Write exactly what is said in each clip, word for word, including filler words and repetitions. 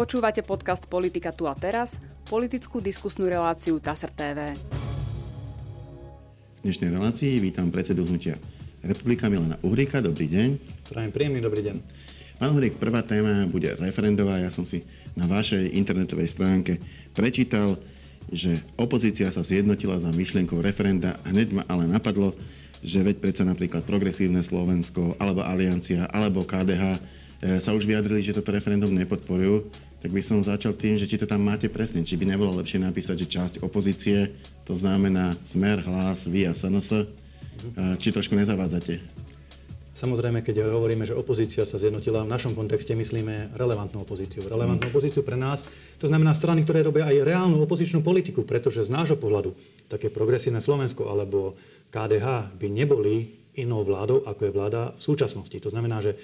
Počúvate podcast Politika tu a teraz, politickú diskusnú reláciu TASR té vé. V dnešnej relácii vítam predsedu hnutia Republika Milana Uhryka. Dobrý deň. Prajem príjemný dobrý deň. Pán Uhryk, prvá téma bude referendová. Ja som si na vašej internetovej stránke prečítal, že opozícia sa zjednotila za myšlienkou referenda. Hneď ma ale napadlo, že veď predsa napríklad Progresívne Slovensko, alebo Aliancia, alebo ká dé há sa už vyjadrili, že toto referendum nepodporujú, tak by som začal tým, že či to tam máte presne, či by nebolo lepšie napísať, že časť opozície, to znamená Smer, hlas, VIA, es en es, či trošku nezavádzate? Samozrejme, keď hovoríme, že opozícia sa zjednotila, v našom kontexte myslíme relevantnú opozíciu. Relevantnú opozíciu pre nás, to znamená strany, ktoré robia aj reálnu opozičnú politiku, pretože z nášho pohľadu také Progresívne Slovensko alebo ká dé há by neboli inou vládou, ako je vláda v súčasnosti. To znamená, že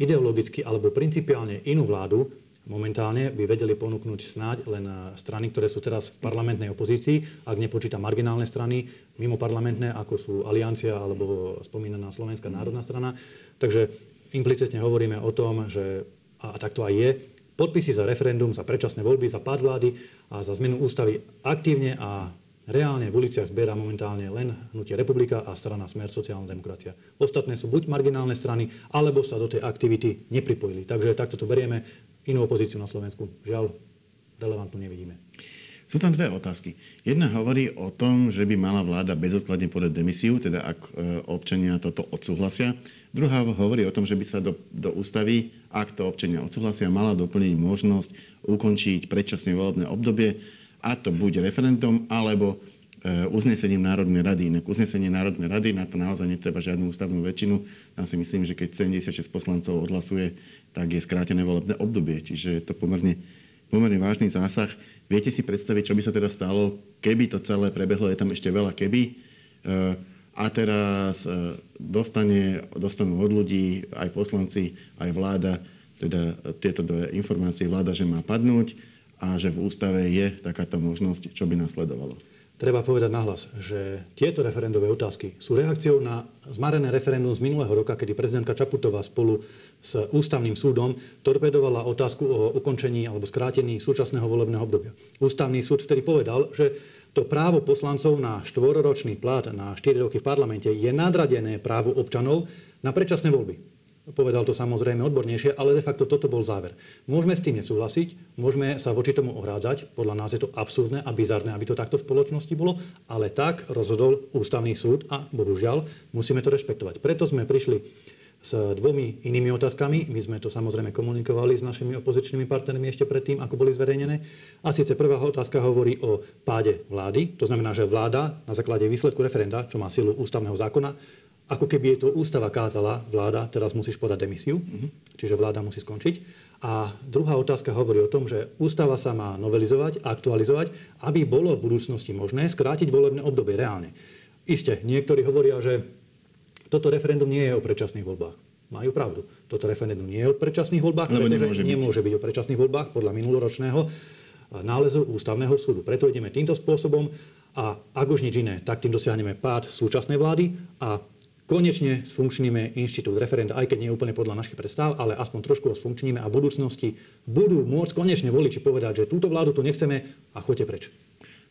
ideologicky alebo principiálne inú vládu momentálne by vedeli ponúknuť snáď len strany, ktoré sú teraz v parlamentnej opozícii, ak nepočíta marginálne strany, mimo parlamentné, ako sú Aliancia alebo spomínaná Slovenská národná strana. Takže implicitne hovoríme o tom, že a takto aj je, podpisy za referendum, za predčasné voľby, za pád vlády a za zmenu ústavy aktívne a reálne v uliciach zbiera momentálne len hnutie Republika a strana Smer sociálna demokracia. Ostatné sú buď marginálne strany, alebo sa do tej aktivity nepripojili. Takže takto to berieme. Inú opozíciu na Slovensku žiaľ relevantnú nevidíme. Sú tam dve otázky. Jedna hovorí o tom, že by mala vláda bezodkladne podať demisiu, teda ak občania toto odsúhlasia. Druhá hovorí o tom, že by sa do, do ústavy, ak to občania odsúhlasia, mala doplniť možnosť ukončiť predčasné volebné obdobie, a to buď referendum, alebo e, uznesením Národnej rady. Inak uznesenie Národnej rady, na to naozaj netreba žiadnu ústavnú väčšinu. Ja si myslím, že keď sedemdesiatšesť poslancov odhlasuje, tak je skrátené volebné obdobie. Čiže je to pomerne, pomerne vážny zásah. Viete si predstaviť, čo by sa teda stalo, keby to celé prebehlo? Je tam ešte veľa keby. E, a teraz e, dostane, dostanú od ľudí aj poslanci, aj vláda, teda tieto dve informácie. Vláda, že má padnúť, a že v ústave je takáto možnosť, čo by nasledovalo. Treba povedať nahlas, že tieto referendové otázky sú reakciou na zmarené referendum z minulého roka, kedy prezidentka Čaputová spolu s Ústavným súdom torpedovala otázku o ukončení alebo skrátení súčasného volebného obdobia. Ústavný súd vtedy povedal, že to právo poslancov na štvororočný plat na štyri roky v parlamente je nadradené právu občanov na predčasné voľby. Povedal to samozrejme odbornejšie, ale de facto toto bol záver. Môžeme s tým nesúhlasiť, môžeme sa voči tomu ohrádzať, podľa nás je to absurdné a bizarné, aby to takto v spoločnosti bolo, ale tak rozhodol Ústavný súd a bohužiaľ musíme to rešpektovať. Preto sme prišli s dvomi inými otázkami. My sme to samozrejme komunikovali s našimi opozičnými partnermi ešte predtým, ako boli zverejnené. A síce prvá otázka hovorí o páde vlády, to znamená, že vláda na základe výsledku referenda, čo má silu ústavného zákona, ako keby je to ústava kázala, vláda, teraz musíš podať demisiu, mm-hmm. čiže vláda musí skončiť. A druhá otázka hovorí o tom, že ústava sa má novelizovať, aktualizovať, aby bolo v budúcnosti možné skrátiť volebné obdobie reálne. Isté, niektorí hovoria, že toto referendum nie je o predčasných voľbách. Majú pravdu. Toto referendum nie je o predčasných voľbách, lebo pretože nemôže byť. nemôže byť o predčasných voľbách podľa minuloročného nálezu Ústavného súdu. Preto ideme týmto spôsobom a ak už nič iné, tak tým dosiahneme pád súčasnej vlády a konečne sfunkčníme inštitút referenda, aj keď nie úplne podľa našich predstav, ale aspoň trošku ho sfunkčníme a v budúcnosti budú môcť konečne voliči povedať, že túto vládu tu nechceme a choďte preč.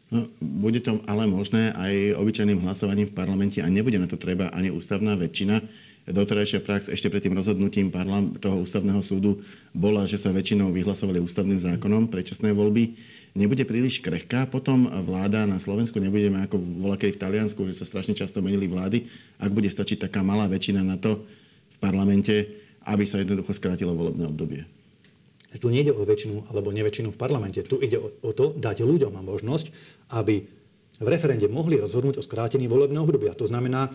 No, bude to ale možné aj obyčajným hlasovaním v parlamente a nebude na to treba ani ústavná väčšina. Doterajšia prax ešte pred tým rozhodnutím toho Ústavného súdu bola, že sa väčšinou vyhlasovali ústavným zákonom predčasné voľby. Nebude príliš krehká potom vláda na Slovensku, nebudeme ako volakej v Taliansku, že sa strašne často menili vlády, ak bude stačiť taká malá väčšina na to v parlamente, aby sa jednoducho skrátilo volebné obdobie. Tu nejde o väčšinu alebo neväčšinu v parlamente, tu ide o to dať ľuďom možnosť, aby v referende mohli rozhodnúť o skrátení volebného obdobia. To znamená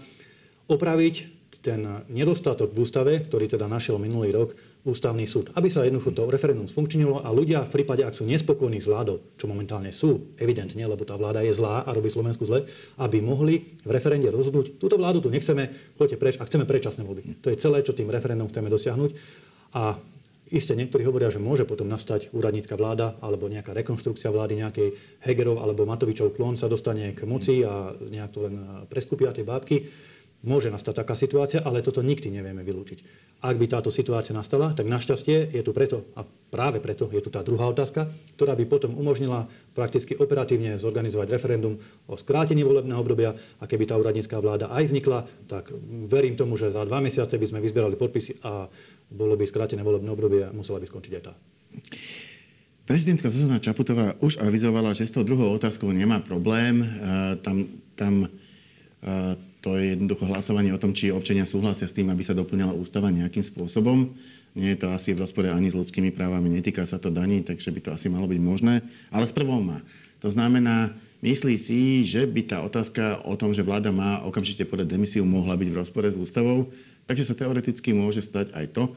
opraviť ten nedostatok v ústave, ktorý teda našiel minulý rok Ústavný súd. Aby sa jednoducho to referendum sfunkčnilo a ľudia v prípade, ak sú nespokojní s vládou, čo momentálne sú, evidentne, lebo tá vláda je zlá a robí Slovensku zle, aby mohli v referende rozhodnúť, túto vládu tu nechceme, choďte preč a chceme predčasné voľby. To je celé, čo tým referendum chceme dosiahnuť. A iste niektorí hovoria, že môže potom nastať úradnícka vláda alebo nejaká rekonštrukcia vlády, nejakej Hegerov alebo Matovičov klón sa dostane k moci a nejak to len preskupia tie bábky. Môže nastať taká situácia, ale toto nikdy nevieme vylúčiť. Ak by táto situácia nastala, tak našťastie je tu preto, a práve preto je tu tá druhá otázka, ktorá by potom umožnila prakticky operatívne zorganizovať referendum o skrátení volebného obdobia, a keby tá úradnícka vláda aj vznikla, tak verím tomu, že za dva mesiace by sme vyzbierali podpisy a bolo by skrátené volebné obdobie a musela by skončiť aj tá. Prezidentka Zuzana Čaputová už avizovala, že s tou druhou otázkou nemá problém. Uh, tam... tam uh, To je jednoducho hlasovanie o tom, či občania súhlasia s tým, aby sa doplňala ústava nejakým spôsobom. Nie je to asi v rozpore ani s ľudskými právami, netýka sa to daní, takže by to asi malo byť možné. Ale s prvou má. To znamená, myslí si, že by tá otázka o tom, že vláda má okamžite podať demisiu, mohla byť v rozpore s ústavou. Takže sa teoreticky môže stať aj to,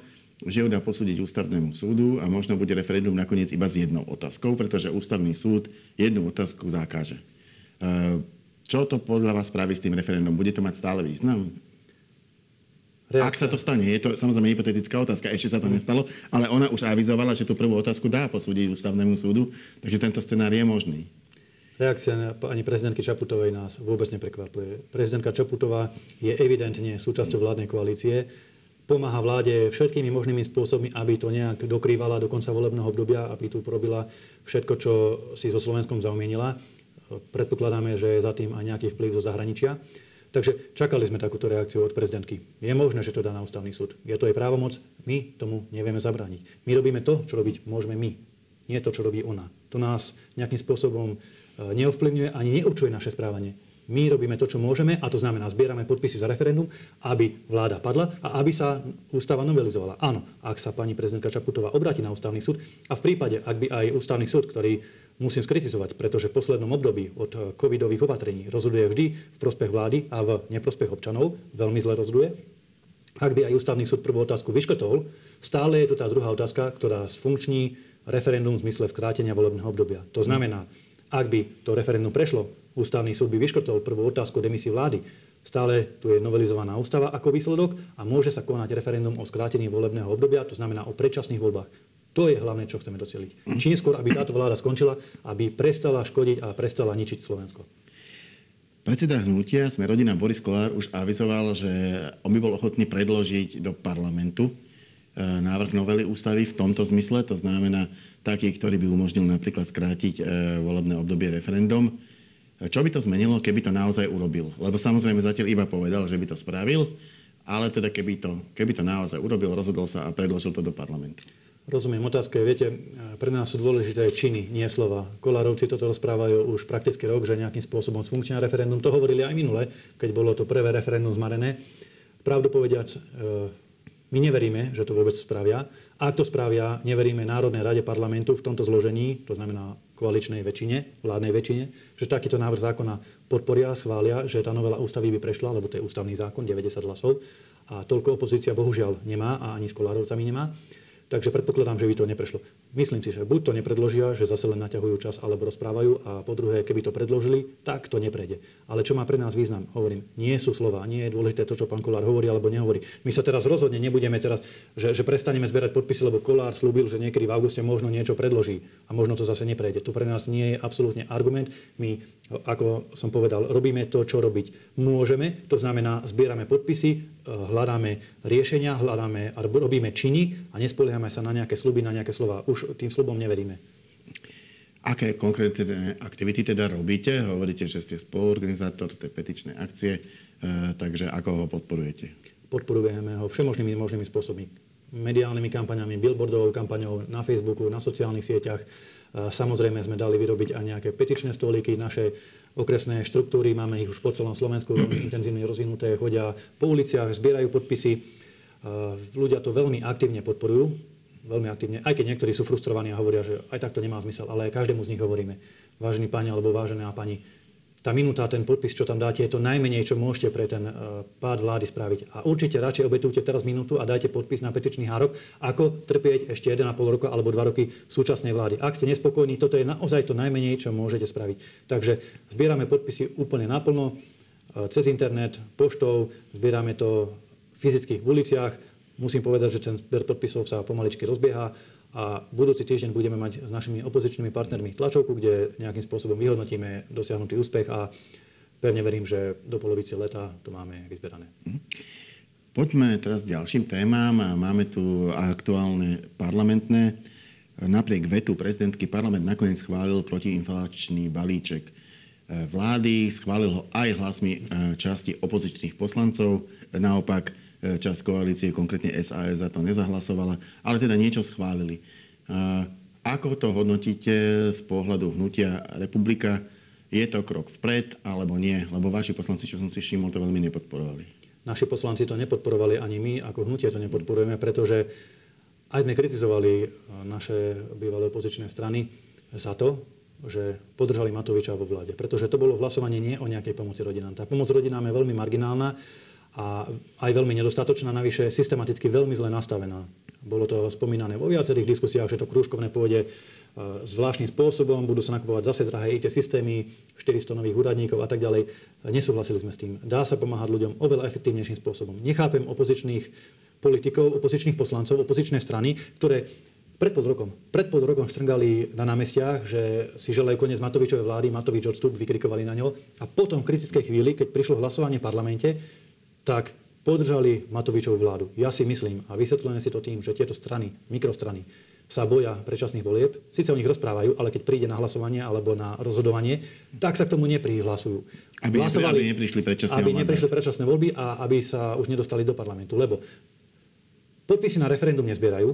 že ju dá posúdiť ústavnému súdu a možno bude referendum nakoniec iba s jednou otázkou, pretože ústavný súd jednu otázku zakáže. Čo to podľa vás spraví s tým referendum? Bude to mať stále význam? Reakcia. Ak sa to stane, je to samozrejme hypotetická otázka, ešte sa to nestalo, ale ona už avizovala, že tú prvú otázku dá posúdiť ústavnému súdu, takže tento scenár je možný. Reakcia pani prezidentky Čaputovej nás vôbec neprekvapuje. Prezidentka Čaputová je evidentne súčasťou vládnej koalície, pomáha vláde všetkými možnými spôsobmi, aby to nejak dokrývala do konca volebného obdobia, aby tu porobila všetko, čo si so Slovenskom zaumienila. Predpokladáme, že je za tým aj nejaký vplyv zo zahraničia. Takže čakali sme takúto reakciu od prezidentky. Je možné, že to dá na ústavný súd. Je to jej právomoc, my tomu nevieme zabrániť. My robíme to, čo robiť môžeme my. Nie to, čo robí ona. To nás nejakým spôsobom neovplyvňuje ani neurčuje naše správanie. My robíme to, čo môžeme, a to znamená, zbierame podpisy za referendum, aby vláda padla a aby sa ústava novelizovala. Áno, ak sa pani prezidentka Čaputová obráti na ústavný súd a v prípade, ak by aj ústavný súd, ktorý musím skritizovať, pretože v poslednom období od covidových opatrení rozhoduje vždy v prospech vlády a v neprospech občanov. Veľmi zle rozhoduje. Ak by aj ústavný súd prvú otázku vyškrtol, stále je to tá druhá otázka, ktorá sfunkční referendum v zmysle skrátenia volebného obdobia. To znamená, ak by to referendum prešlo, ústavný súd by vyškrtol prvú otázku o demisii vlády. Stále tu je novelizovaná ústava ako výsledok a môže sa konať referendum o skrátení volebného obdobia, to znamená o predčasných voľbách. To je hlavné, čo chceme docieliť. Čím skôr, aby táto vláda skončila, aby prestala škodiť a prestala ničiť Slovensko. Predseda hnutia Sme rodina Boris Kollár už avizoval, že on by bol ochotný predložiť do parlamentu návrh novely ústavy v tomto zmysle. To znamená taký, ktorý by umožnil napríklad skrátiť volebné obdobie referendum. Čo by to zmenilo, keby to naozaj urobil? Lebo samozrejme zatiaľ iba povedal, že by to spravil, ale teda keby to, keby to naozaj urobil, rozhodol sa a predložil to do parlamentu. Rozumiem otázke. Viete, pre nás sú dôležité činy, nie slova. Kollárovci toto rozprávajú už prakticky rok, že nejakým spôsobom sfunkčne referendum. To hovorili aj minule, keď bolo to prvé referendum zmarené. Pravdu povediac, my neveríme, že to vôbec spravia. Ak to spravia, neveríme Národnej rade parlamentu v tomto zložení, to znamená koaličnej väčšine, vládnej väčšine, že takýto návrh zákona podporia, schvália, že tá novela ústavy by prešla, lebo to je ústavný zákon, deväťdesiat hlasov. A toľko opozícia bohužiaľ nemá a ani s Kollárovcami nemá. Takže predpokladám, že by to neprešlo. Myslím si, že buď to nepredložia, že zase len naťahujú čas alebo rozprávajú, a po druhé, keby to predložili, tak to neprejde. Ale čo má pre nás význam? Hovorím, nie sú slova, nie je dôležité to, čo pán Kollár hovorí alebo nehovorí. My sa teraz rozhodne nebudeme teraz, že, že prestaneme zbierať podpisy, lebo Kollár slúbil, že niekedy v auguste možno niečo predloží a možno to zase neprejde. To pre nás nie je absolútne argument. My, ako som povedal, robíme to, čo robiť môžeme. To znamená, zbierame podpisy, hľadáme riešenia, hľadáme a robíme činy a nespoliehame sa na nejaké sľuby, na nejaké slova. Už tým sľubom neveríme. Aké konkrétne aktivity teda robíte? Hovoríte, že ste spoluorganizátor tej petičnej akcie, takže ako ho podporujete? Podporujeme ho všemožnými možnými spôsobmi. Mediálnymi kampaňami, billboardovou kampaňou na Facebooku, na sociálnych sieťach. Samozrejme sme dali vyrobiť aj nejaké petičné stolíky. Naše okresné štruktúry, máme ich už po celom Slovensku, veľmi intenzívne rozvinuté, chodia po uliciach, zbierajú podpisy. Ľudia to veľmi aktívne podporujú, veľmi aktívne, aj keď niektorí sú frustrovaní a hovoria, že aj tak to nemá zmysel, ale aj každému z nich hovoríme, vážení páni alebo vážená pani, tá minúta, ten podpis, čo tam dáte, je to najmenej, čo môžete pre ten pád vlády spraviť. A určite radšej obetujte teraz minútu a dajte podpis na petičný hárok, ako trpieť ešte jeden a pol roka alebo dva roky súčasnej vlády. Ak ste nespokojní, toto je naozaj to najmenej, čo môžete spraviť. Takže zbierame podpisy úplne naplno, cez internet, poštou, zbierame to fyzicky v uliciach. Musím povedať, že ten zber podpisov sa pomaličky rozbieha a budúci týždeň budeme mať s našimi opozičnými partnermi tlačovku, kde nejakým spôsobom vyhodnotíme dosiahnutý úspech a pevne verím, že do polovice leta to máme vyzberané. Poďme teraz k ďalším témam. Máme tu aktuálne parlamentné. Napriek vetu prezidentky parlament nakoniec schválil protiinflačný balíček vlády. Schválil ho aj hlasmi časti opozičných poslancov. Naopak časť koalície, konkrétne es a es, za to nezahlasovala. Ale teda niečo schválili. Ako to hodnotíte z pohľadu hnutia Republika? Je to krok vpred, alebo nie? Lebo vaši poslanci, čo som si všimol, to veľmi nepodporovali. Naši poslanci to nepodporovali, ani my ako hnutie to nepodporujeme, pretože aj sme kritizovali naše bývalé opozičné strany za to, že podržali Matoviča vo vláde. Pretože to bolo hlasovanie nie o nejakej pomoci rodinám. Tá pomoc rodinám je veľmi marginálna a aj veľmi nedostatočná, navyše systematicky veľmi zle nastavená. Bolo to spomínané vo viacerých diskusiách, že to krúžkovné pôjde zvláštnym spôsobom, budú sa nakupovať zase drahé í té systémy, štyristo nových úradníkov a tak ďalej. Nesúhlasili sme s tým. Dá sa pomáhať ľuďom oveľa efektívnejším spôsobom. Nechápem opozičných politikov, opozičných poslancov, opozičné strany, ktoré pred pol rokom, pred pol rokom štrngali na námestiach, že si želajú koniec Matovičovej vlády, Matovič odstup, vykrikovali na ňo a potom v kritickej chvíli, keď prišlo hlasovanie v parlamente, tak podržali Matovičovu vládu. Ja si myslím a vysvetľujem si to tým, že tieto strany, mikrostrany sa boja predčasných volieb, síce o nich rozprávajú, ale keď príde na hlasovanie alebo na rozhodovanie, tak sa k tomu neprihlasujú. Aby, aby neprišli predčasné voľby. Aby neprišli predčasné voľby a aby sa už nedostali do parlamentu, lebo podpisy na referendum nezbierajú,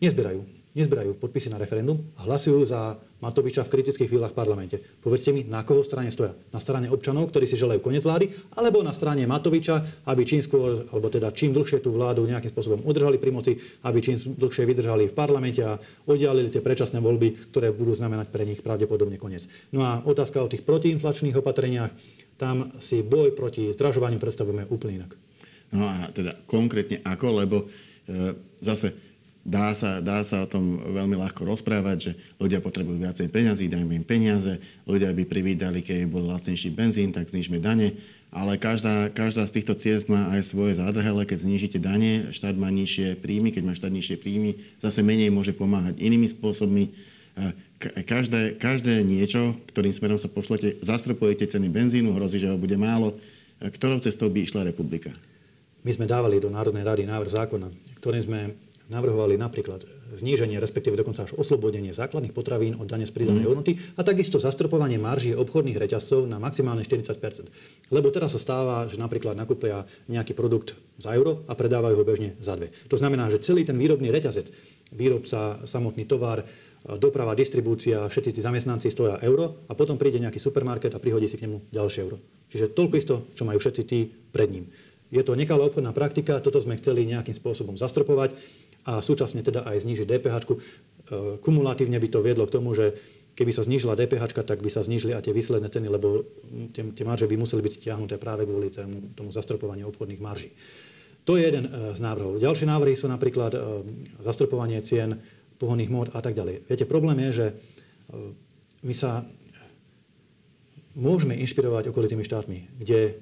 nezbierajú, nezbierajú podpisy na referendum a hlasujú za Matoviča v kritických chvíľach v parlamente. Povedzte mi, na koho strane stoja? Na strane občanov, ktorí si želajú koniec vlády, alebo na strane Matoviča, aby čím skôr, alebo teda čím dlhšie tú vládu nejakým spôsobom udržali pri moci, aby čím dlhšie vydržali v parlamente a oddialili tie predčasné voľby, ktoré budú znamenať pre nich pravdepodobne koniec. No a otázka o tých protiinflačných opatreniach, tam si boj proti zdražovaniu predstavujeme úplne inak. No a teda konkrétne ako, lebo e, zase Dá sa, dá sa o tom veľmi ľahko rozprávať, že ľudia potrebujú viacej peňazí, dajme im peniaze, ľudia by privítali, keď bol lacnejší benzín, tak znižme dane, ale každá, každá z týchto ciest má aj svoje zádrhele, keď znížite dane, štát má nižšie príjmy, keď má štát nižšie príjmy, zase menej môže pomáhať inými spôsobmi. Každé, každé niečo, ktorým smerom sa pošlete, zastropujete ceny benzínu, hrozí, že ho bude málo. Ktorou cestou by išla Republika? My sme dávali do Národnej rady návrh zákona, ktorým sme navrhovali napríklad zníženie, respektíve dokonca až oslobodenie základných potravín od dane z pridanej hodnoty a takisto zastropovanie marží obchodných reťazcov na maximálne štyridsať percent. Lebo teraz sa stáva, že napríklad nakúpia nejaký produkt za euro a predávajú ho bežne za dve. To znamená, že celý ten výrobný reťazec, výrobca, samotný tovar, doprava, distribúcia, všetci tí zamestnanci stoja euro a potom príde nejaký supermarket a prihodí si k nemu ďalšie euro. Čiže toľko isto, čo majú všetci tí pred ním. Je to nekalá obchodná praktika, toto sme chceli nejakým spôsobom zastropovať a súčasne teda aj znížiť dé pé háčku. Kumulatívne by to viedlo k tomu, že keby sa znížila dé pé háčka, tak by sa znížili aj tie výsledné ceny, lebo tie, tie marže by museli byť stiahnuté práve kvôli tomu, tomu zastropovaniu obchodných marží. To je jeden z návrhov. Ďalšie návrhy sú napríklad zastropovanie cien pohonných hmôt a tak ďalej. Viete, problém je, že my sa môžeme inšpirovať okolitými štátmi, kde,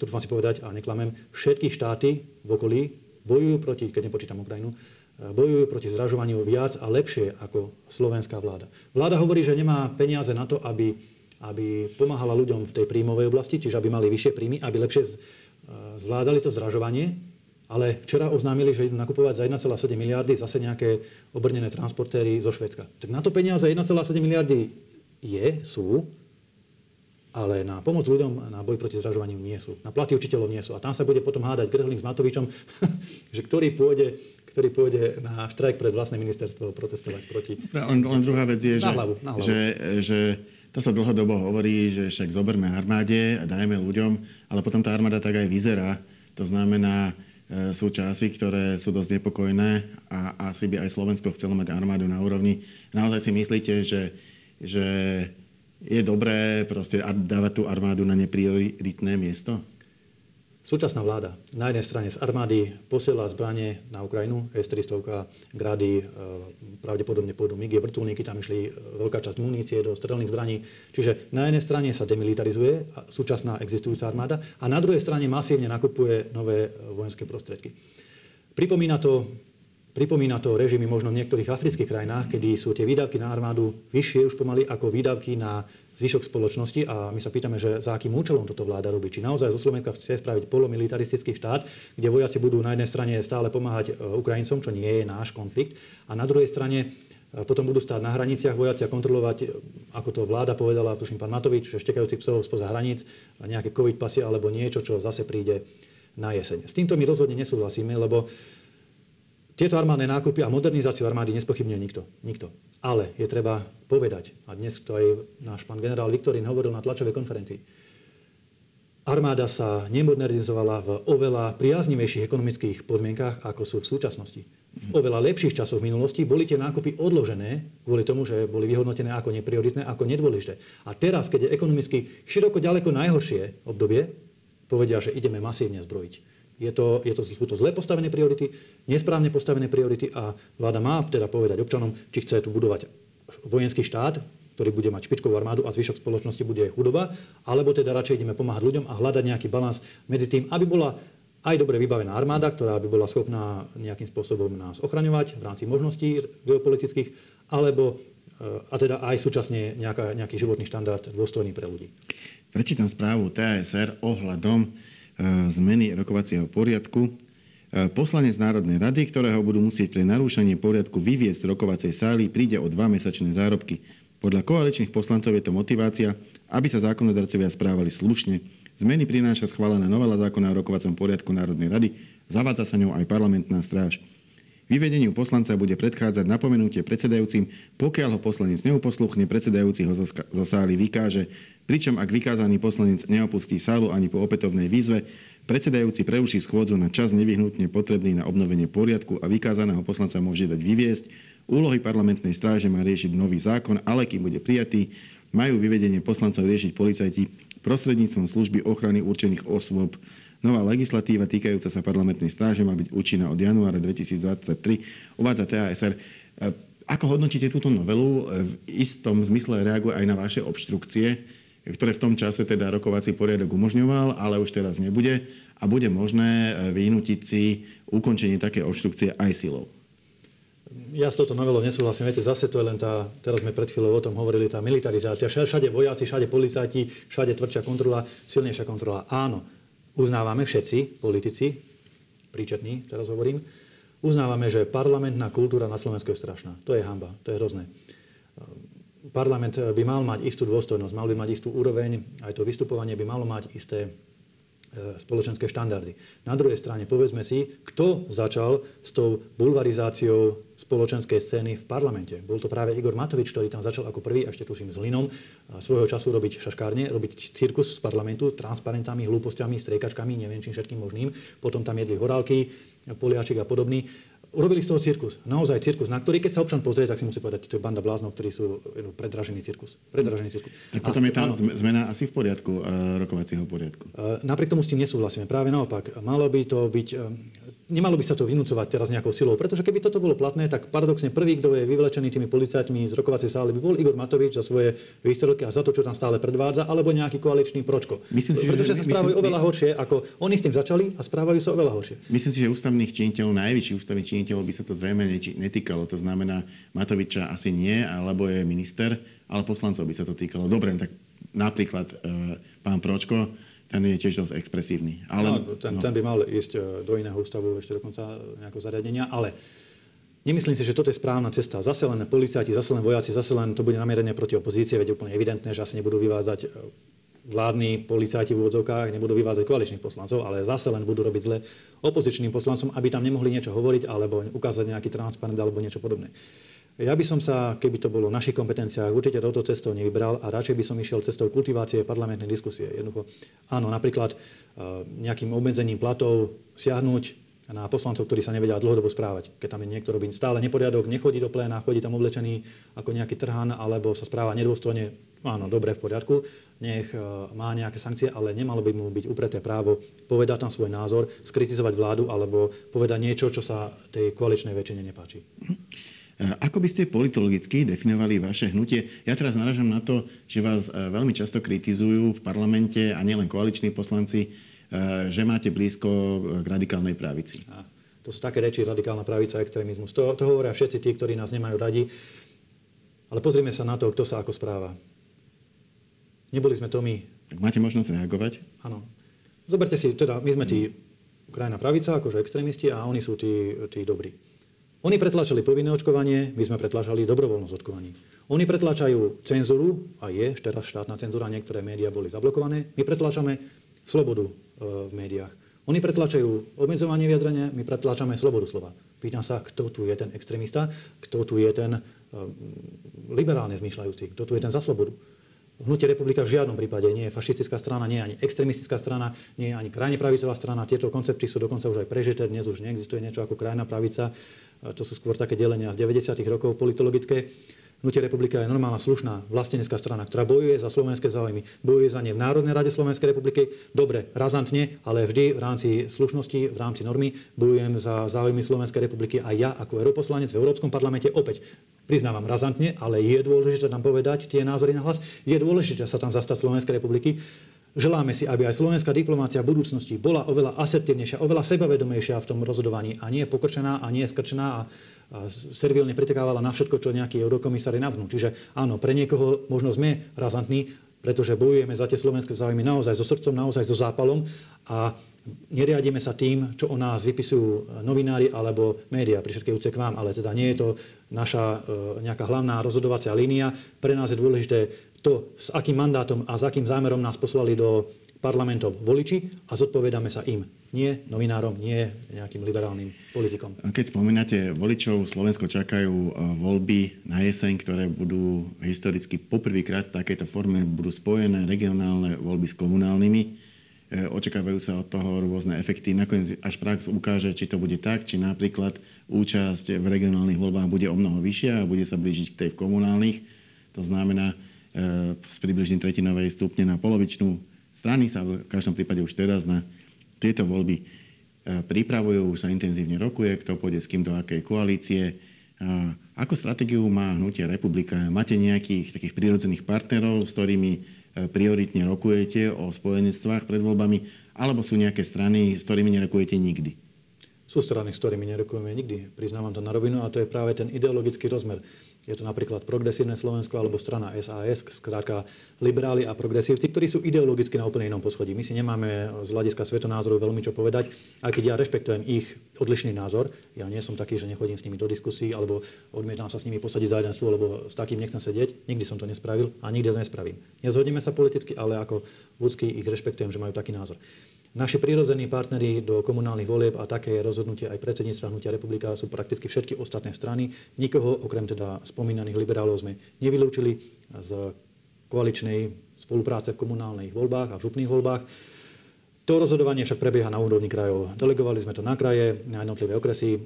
to dúfam si povedať a neklamem, všetky štáty v okolí bojujú proti, keď nepočítam Ukrajinu, bojujú proti zdražovaniu viac a lepšie ako slovenská vláda. Vláda hovorí, že nemá peniaze na to, aby, aby pomáhala ľuďom v tej príjmovej oblasti, čiže aby mali vyššie príjmy, aby lepšie zvládali to zdražovanie, ale včera oznámili, že idú nakupovať za jeden celá sedem miliardy zase nejaké obrnené transportéry zo Švédska. Tak na to peniaze jeden celá sedem miliardy je, sú, ale na pomoc ľuďom, na boj proti zdražovaniu nie sú. Na platy učiteľov nie sú. A tam sa bude potom hádať Krehlík s Matovičom, že ktorý pôjde, ktorý pôjde na štrajk pred vlastné ministerstvo protestovať proti... Len, len druhá vec je, že, na hlavu, na hlavu. Že, že to sa dlhodobo hovorí, že však zoberme armáde a dajme ľuďom, ale potom tá armáda tak aj vyzerá. To znamená, e, sú časy, ktoré sú dosť nepokojné a asi by aj Slovensko chcelo mať armádu na úrovni. Naozaj si myslíte, že... že je dobré proste dávať tú armádu na neprioritné miesto? Súčasná vláda na jednej strane z armády posiela zbranie na Ukrajinu, es tristo, grady, pravdepodobne pôjdu migy, vrtuľníky, tam išli veľká časť munície do strelných zbraní. Čiže na jednej strane sa demilitarizuje súčasná existujúca armáda a na druhej strane masívne nakupuje nové vojenské prostriedky. Pripomína to Pripomína to režimy možno v niektorých afrických krajinách, kedy sú tie výdavky na armádu vyššie už pomaly ako výdavky na zvyšok spoločnosti a my sa pýtame, že za akým účelom toto vláda robí. Či naozaj zo Slovenska chce spraviť polomilitaristický štát, kde vojaci budú na jednej strane stále pomáhať Ukrajincom, čo nie je náš konflikt, a na druhej strane potom budú stáť na hraniciach vojaci a kontrolovať, ako to vláda povedala, tuším pán Matovič, že štekajúcich psov spoza hraníc, nejaké covid pasy alebo niečo, čo zase príde na jeseň. S týmto my rozhodne nesúhlasíme, lebo tieto armádne nákupy a modernizáciu armády nespochybňuje nikto. nikto. Ale je treba povedať, a dnes to aj náš pán generál Viktorín hovoril na tlačovej konferencii, armáda sa nemodernizovala v oveľa priaznivejších ekonomických podmienkách, ako sú v súčasnosti. V oveľa lepších časoch v minulosti boli tie nákupy odložené kvôli tomu, že boli vyhodnotené ako neprioritné, ako nedôležité. A teraz, keď je ekonomicky široko ďaleko najhoršie obdobie, povedia, že ideme masívne zbrojiť. Je to, je to, sú to zle postavené priority, nesprávne postavené priority a vláda má teda povedať občanom, či chce tu budovať vojenský štát, ktorý bude mať špičkovú armádu a zvyšok spoločnosti bude chudoba, alebo teda radšej ideme pomáhať ľuďom a hľadať nejaký balans medzi tým, aby bola aj dobre vybavená armáda, ktorá by bola schopná nejakým spôsobom nás ochraňovať v rámci možností geopolitických, alebo a teda aj súčasne nejaká, nejaký životný štandard dôstojný pre ľudí. Prečítam správu T A S R ohľadom zmeny rokovacieho poriadku. Poslanec Národnej rady, ktorého budú musieť pre narúšanie poriadku vyviesť z rokovacej sály, príde o dva mesačné zárobky. Podľa koaličných poslancov je to motivácia, aby sa zákonodarcovia správali slušne. Zmeny prináša schválená novela zákona o rokovacom poriadku Národnej rady. Zavádza sa ňou aj parlamentná stráž. Vyvedeniu poslanca bude predchádzať napomenutie predsedajúcim, pokiaľ ho poslanec neuposluchne, predsedajúci ho zo sály vykáže. Pričom ak vykázaný poslanec neopustí sálu ani po opätovnej výzve, predsedajúci preruší schôdzu na čas nevyhnutne potrebný na obnovenie poriadku a vykázaného poslanca môže dať vyviesť. Úlohy parlamentnej stráže má riešiť nový zákon, ale kým bude prijatý, majú vyvedenie poslancov riešiť policajti prostredníctvom služby ochrany určených osôb. Nová legislatíva týkajúca sa parlamentnej stráže má byť účinná od januára dvetisícdvadsaťtri, uvádza T A S R. Ako hodnotíte túto novelu? V istom zmysle reaguje aj na vaše obštrukcie, ktoré v tom čase teda rokovací poriadok umožňoval, ale už teraz nebude a bude možné vynútiť si ukončenie také obštrukcie aj silou. Ja s touto novelou nesúhlasím. Viete, zase to je len tá, teraz sme pred chvíľou o tom hovorili, tá militarizácia. Všade vojaci, všade policajti, všade tvrdšia kontrola, silnejšia kontrola. Áno. Uznávame všetci, politici, príčetní, teraz hovorím, uznávame, že parlamentná kultúra na Slovensku je strašná. To je hanba, to je hrozné. Parlament by mal mať istú dôstojnosť, mal by mať istú úroveň, aj to vystupovanie by malo mať isté spoločenské štandardy. Na druhej strane povedzme si, kto začal s tou bulvarizáciou spoločenskej scény v parlamente. Bol to práve Igor Matovič, ktorý tam začal ako prvý, ešte tuším s Hlinom, svojho času robiť šaškárne, robiť cirkus z parlamentu, transparentami, hlúpostiami, striekačkami, neviem čím všetkým možným. Potom tam jedli horálky, poliačik a podobný. Urobili z toho cirkus. Naozaj cirkus, na ktorý, keď sa občan pozrie, tak si musí povedať, to je banda bláznov, ktorí sú no, predražený cirkus. Predražený cirkus. Tak potom je tam zmena asi v poriadku, uh, rokovacieho poriadku. Uh, napriek tomu s tým nesúhlasíme. Práve naopak, malo by to byť, uh, nemalo by sa to vynúcovať teraz nejakou silou, pretože keby toto bolo platné, tak paradoxne prvý, kto je vyvlečený tými policajtmi z rokovacej sály, by bol Igor Matovič za svoje výstrelky a za to, čo tam stále predvádza, alebo nejaký koaličný Pročko. Myslím si, pretože že, sa správajú oveľa horšie, ako oni s tým začali a správajú sa oveľa horšie. Myslím si, že ústavných činiteľov, najväčších ústavných činiteľov by sa to zrejme netýkalo. To znamená, Matoviča asi nie, alebo je minister, ale poslancov by sa to týkalo. Dobre, tak napríklad e, pán Pročko, ten je tiež dosť expresívny. Ale, no, ten, no. ten by mal ísť do iného ústavu, ešte dokonca nejakého zariadenia, ale nemyslím si, že toto je správna cesta. Zase len policajti, zase len vojaci, zase len to bude namierenie proti opozície, veď je úplne evidentné, že asi nebudú vyvázať vládni policajti v úvodzovkách, nebudú vyvázať koaličných poslancov, ale zase len budú robiť zle opozičným poslancom, aby tam nemohli niečo hovoriť alebo ukázať nejaký transparent alebo niečo podobné. Ja by som sa, keby to bolo v našich kompetenciách, určite touto cestou nevybral a radšej by som išiel cestou kultivácie parlamentnej diskusie. Jednoducho, áno, napríklad nejakým obmedzením platov siahnuť na poslancov, ktorí sa nevedia dlhodobo správať. Keď tam je niekto robí stále neporiadok, nechodí do pléna, chodí tam oblečený ako nejaký trhan alebo sa správa nedôstojne, áno, dobre, v poriadku, nech má nejaké sankcie, ale nemalo by mu byť upreté právo povedať tam svoj názor, skritizovať vládu alebo povedať niečo, čo sa tej koaličnej väčšine nepáči. Ako by ste politologicky definovali vaše hnutie? Ja teraz naražam na to, že vás veľmi často kritizujú v parlamente a nielen koaliční poslanci, že máte blízko k radikálnej pravici. A To sú také reči, radikálna pravica, extrémizmus. To, to hovoria všetci tí, ktorí nás nemajú radi. Ale pozrime sa na to, kto sa ako správa. Neboli sme to my. Máte možnosť reagovať? Áno. Zoberte si, teda my sme tí krajná pravica, akože extrémisti, a oni sú tí, tí dobrí. Oni pretláčali povinné očkovanie, my sme pretláčali dobrovoľnosť očkovaní. Oni pretláčajú cenzúru, a je teraz štátna cenzúra, niektoré médiá boli zablokované. My pretláčame slobodu e, v médiách. Oni pretláčajú obmedzovanie vyjadrenia, my pretláčame slobodu slova. Pýtam sa, kto tu je ten extrémista, kto tu je ten e, liberálne zmýšľajúci, kto tu je ten za slobodu. Hnutie Republika v žiadnom prípade nie je fašistická strana, nie je ani extrémistická strana, nie je ani krajne pravicová strana. Tieto koncepty sú dokonca už aj prežité, dnes už neexistuje niečo ako krajná pravica. To sú skôr také delenia z deväťdesiatych rokov politologické. Hnutie Republika je normálna, slušná, vlastenecká strana, ktorá bojuje za slovenské záujmy. Bojuje za ne v Národnej rade Slovenskej republiky. Dobre, razantne, ale vždy v rámci slušnosti, v rámci normy bojujem za záujmy Slovenskej republiky a ja ako europoslanec v Európskom parlamente opäť. Priznávam razantne, ale je dôležité tam povedať tie názory na hlas. Je dôležité sa tam zastať Slovenskej republiky. Želáme si, aby aj slovenská diplomácia v budúcnosti bola oveľa asertívnejšia, oveľa sebavedomejšia v tom rozhodovaní a nie pokrčená a nie skrčená a, a servilne pritekávala na všetko, čo nejaký eurokomisár navnú. Čiže áno, pre niekoho možno sme razantní, pretože bojujeme za tie slovenské záujmy naozaj so srdcom, naozaj so zápalom a neriadíme sa tým, čo o nás vypisujú novinári alebo médiá, prišetkejúce k vám, ale teda nie je to naša nejaká hlavná rozhodovacia línia. Pre nás je dôležité to, s akým mandátom a s akým zámerom nás poslali do parlamentov voliči a zodpovedáme sa im. Nie novinárom, nie nejakým liberálnym politikom. Keď spomínate voličov, Slovensko čakajú voľby na jeseň, ktoré budú historicky poprvýkrát v takejto forme budú spojené regionálne voľby s komunálnymi. Očakávajú sa od toho rôzne efekty. Nakoniec až prax ukáže, či to bude tak, či napríklad účasť v regionálnych voľbách bude o mnoho vyššia a bude sa blížiť k tej v komunálnych. To znamená e, z približne tretinovej stupne na polovičnú. Strany sa v každom prípade už teraz na tieto voľby e, pripravujú, už sa intenzívne rokuje, kto pôjde s kým do akej koalície. E, ako stratégiu má hnutie Republika? Máte nejakých takých prírodzených partnerov, s ktorými prioritne rokujete o spojenectvách pred voľbami, alebo sú nejaké strany, s ktorými nerokujete nikdy? Sú strany, s ktorými nerokujeme nikdy. Priznávam to na rovinu a to je práve ten ideologický rozmer. Je to napríklad Progresívne Slovensko alebo strana es a es, skrátka liberáli a progresívci, ktorí sú ideologicky na úplne inom poschodí. My si nemáme z hľadiska svetonázoru veľmi čo povedať, aj keď ja rešpektujem ich odlišný názor. Ja nie som taký, že nechodím s nimi do diskusí alebo odmietam sa s nimi posadiť za jeden stôl, lebo s takým nechcem sedieť. Nikdy som to nespravil a nikdy to nespravím. Nezhodneme sa politicky, ale ako ľudský ich rešpektujem, že majú taký názor. Naši prirodzení partneri do komunálnych volieb a také rozhodnutie aj predsedníctva hnutia Republika sú prakticky všetky ostatné strany. Nikoho, okrem teda spomínaných liberálov, sme nevylúčili z koaličnej spolupráce v komunálnych voľbách a v župných voľbách. To rozhodovanie však prebieha na úrovni krajov. Delegovali sme to na kraje, na jednotlivé okresy.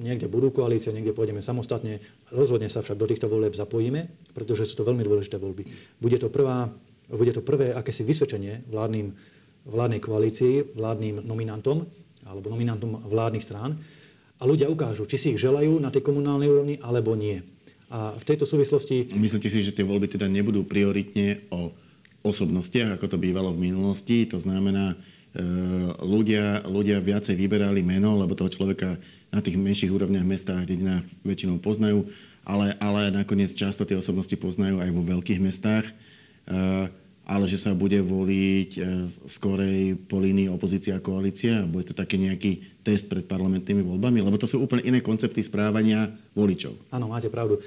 Niekde budú koalície, niekde pôjdeme samostatne. Rozhodne sa však do týchto volieb zapojíme, pretože sú to veľmi dôležité voľby. Bude to, prvá, bude to prvé akési vysvedčenie vládnym vládnej koalícii, vládnym nominantom alebo nominantom vládnych strán a ľudia ukážu, či si ich želajú na tej komunálnej úrovni, alebo nie. A v tejto súvislosti... Myslíte si, že tie voľby teda nebudú prioritne o osobnostiach, ako to bývalo v minulosti? To znamená, e, ľudia, ľudia viacej vyberali meno, lebo toho človeka na tých menších úrovniach mestách, dedinách väčšinou poznajú, ale, ale nakoniec často tie osobnosti poznajú aj vo veľkých mestách. E, ale že sa bude voliť skorej po línii opozícia a koalícia? Bude to taký nejaký test pred parlamentnými voľbami? Lebo to sú úplne iné koncepty správania voličov. Áno, máte pravdu.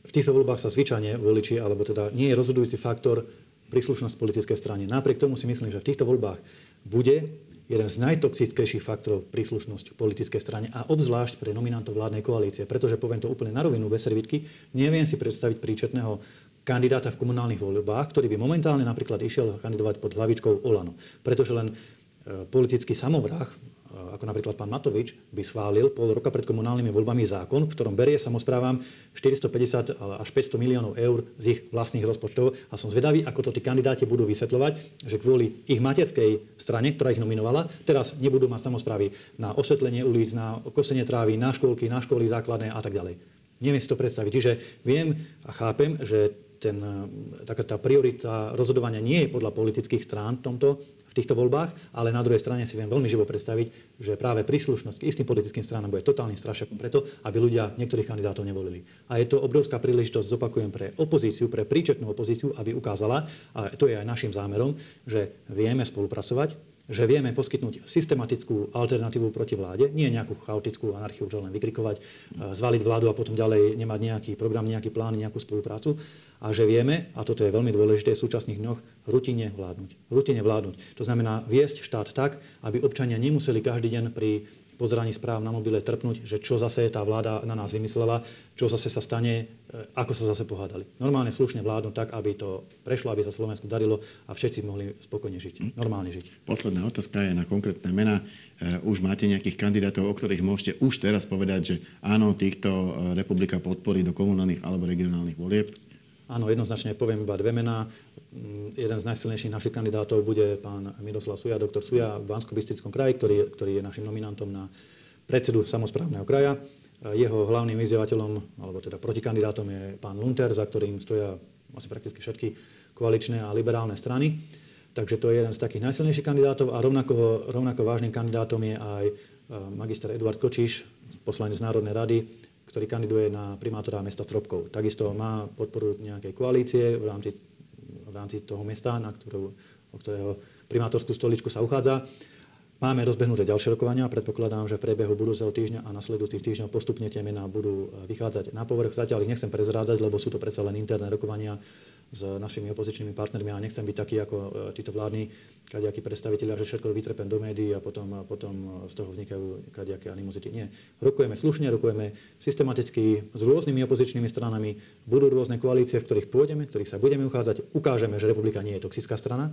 V týchto voľbách sa zvyčajne voliči, alebo teda nie je rozhodujúci faktor príslušnosť politickej strane. Napriek tomu si myslím, že v týchto voľbách bude jeden z najtoxickejších faktorov príslušnosť k politickej strane a obzvlášť pre nominantov vládnej koalície. Pretože poviem to úplne na rovinu, bez servítky, neviem si predstaviť príčetného kandidáta v komunálnych voľbách, ktorý by momentálne napríklad išiel kandidovať pod hlavičkou Olano. Pretože len politický samovrah, ako napríklad pán Matovič, by schválil pol roka pred komunálnymi voľbami zákon, v ktorom berie samosprávam štyristopäťdesiat až päťsto miliónov eur z ich vlastných rozpočtov. A som zvedavý, ako to tí kandidáti budú vysvetľovať, že kvôli ich materskej strane, ktorá ich nominovala, teraz nebudú mať samosprávy na osvetlenie ulic, na kosenie trávy, na škôlky, na školy základné a tak ďalej. Neviem si to predstaviť. Čiže viem a chápem, že ten, taká tá priorita rozhodovania nie je podľa politických strán v tomto, v týchto voľbách, ale na druhej strane si viem veľmi živo predstaviť, že práve príslušnosť k istým politickým stranám bude totálnym strašiakom preto, aby ľudia niektorých kandidátov nevolili. A je to obrovská príležitosť, zopakujem, pre opozíciu, pre príčetnú opozíciu, aby ukázala, a to je aj našim zámerom, že vieme spolupracovať, že vieme poskytnúť systematickú alternatívu proti vláde, nie nejakú chaotickú anarchiu, že len vykrikovať, zvaliť vládu a potom ďalej nemať nejaký program, nejaký plán, nejakú spoluprácu. A že vieme, a toto je veľmi dôležité v súčasných dňoch, rutine vládnuť. Rutine vládnuť. To znamená viesť štát tak, aby občania nemuseli každý deň pri pozeraní správ na mobile trpnúť, že čo zase tá vláda na nás vymyslela, čo zase sa stane, ako sa zase pohádali. Normálne slušne vládnu tak, aby to prešlo, aby sa Slovensku darilo a všetci mohli spokojne žiť, normálne žiť. Posledná otázka je na konkrétne mená. Už máte nejakých kandidátov, o ktorých môžete už teraz povedať, že áno, týchto republika podporí do komunálnych alebo regionálnych volieb? Áno, jednoznačne poviem iba dve mená. Jeden z najsilnejších našich kandidátov bude pán Miroslav Suja, doktor Suja v Banskobystrickom kraji, ktorý, ktorý je našim nominantom na predsedu samosprávneho kraja. Jeho hlavným vyzývateľom, alebo teda protikandidátom je pán Lunter, za ktorým stoja asi prakticky všetky koaličné a liberálne strany. Takže to je jeden z takých najsilnejších kandidátov a rovnako, rovnako vážnym kandidátom je aj magister Eduard Kočiš, poslanec Národnej rady, ktorý kandiduje na primátora mesta Stropkov. Takisto má podporu nejakej koalície v rámci, v rámci toho mesta, na ktorú, o ktorého primátorskú stoličku sa uchádza. Máme rozbehnuté ďalšie rokovania. Predpokladám, že v priebehu budúceho týždňa a nasledujúcich týždňov postupne tie mená budú vychádzať na povrch. Zatiaľ ich nechcem prezrádať, lebo sú to predsa len interné rokovania s našimi opozičnými partnermi a nechcem byť taký ako títo vládni kadejakí predstavitelia, že všetko vytrepem do médií a potom, a potom z toho vznikajú kadejaké animozity. Nie. Rokujeme slušne, rokujeme systematicky s rôznymi opozičnými stranami. Budú rôzne koalície, v ktorých pôjdeme, v ktorých sa budeme uchádzať. Ukážeme, že republika nie je toxická strana.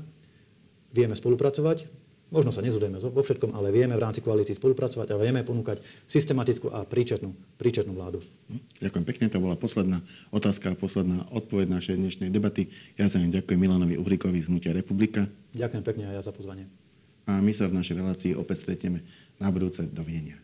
Vieme spolupracovať. Možno sa nezhodujeme vo všetkom, ale vieme v rámci koalícií spolupracovať a vieme ponúkať systematickú a príčetnú, príčetnú vládu. Ďakujem pekne, to bola posledná otázka a posledná odpoveď našej dnešnej debaty. Ja sa vám ďakujem Milanovi Uhrykovi z Hnutia Republika. Ďakujem pekne aj ja za pozvanie. A my sa v našej relácii opäť stretneme na budúce. Dovidenia.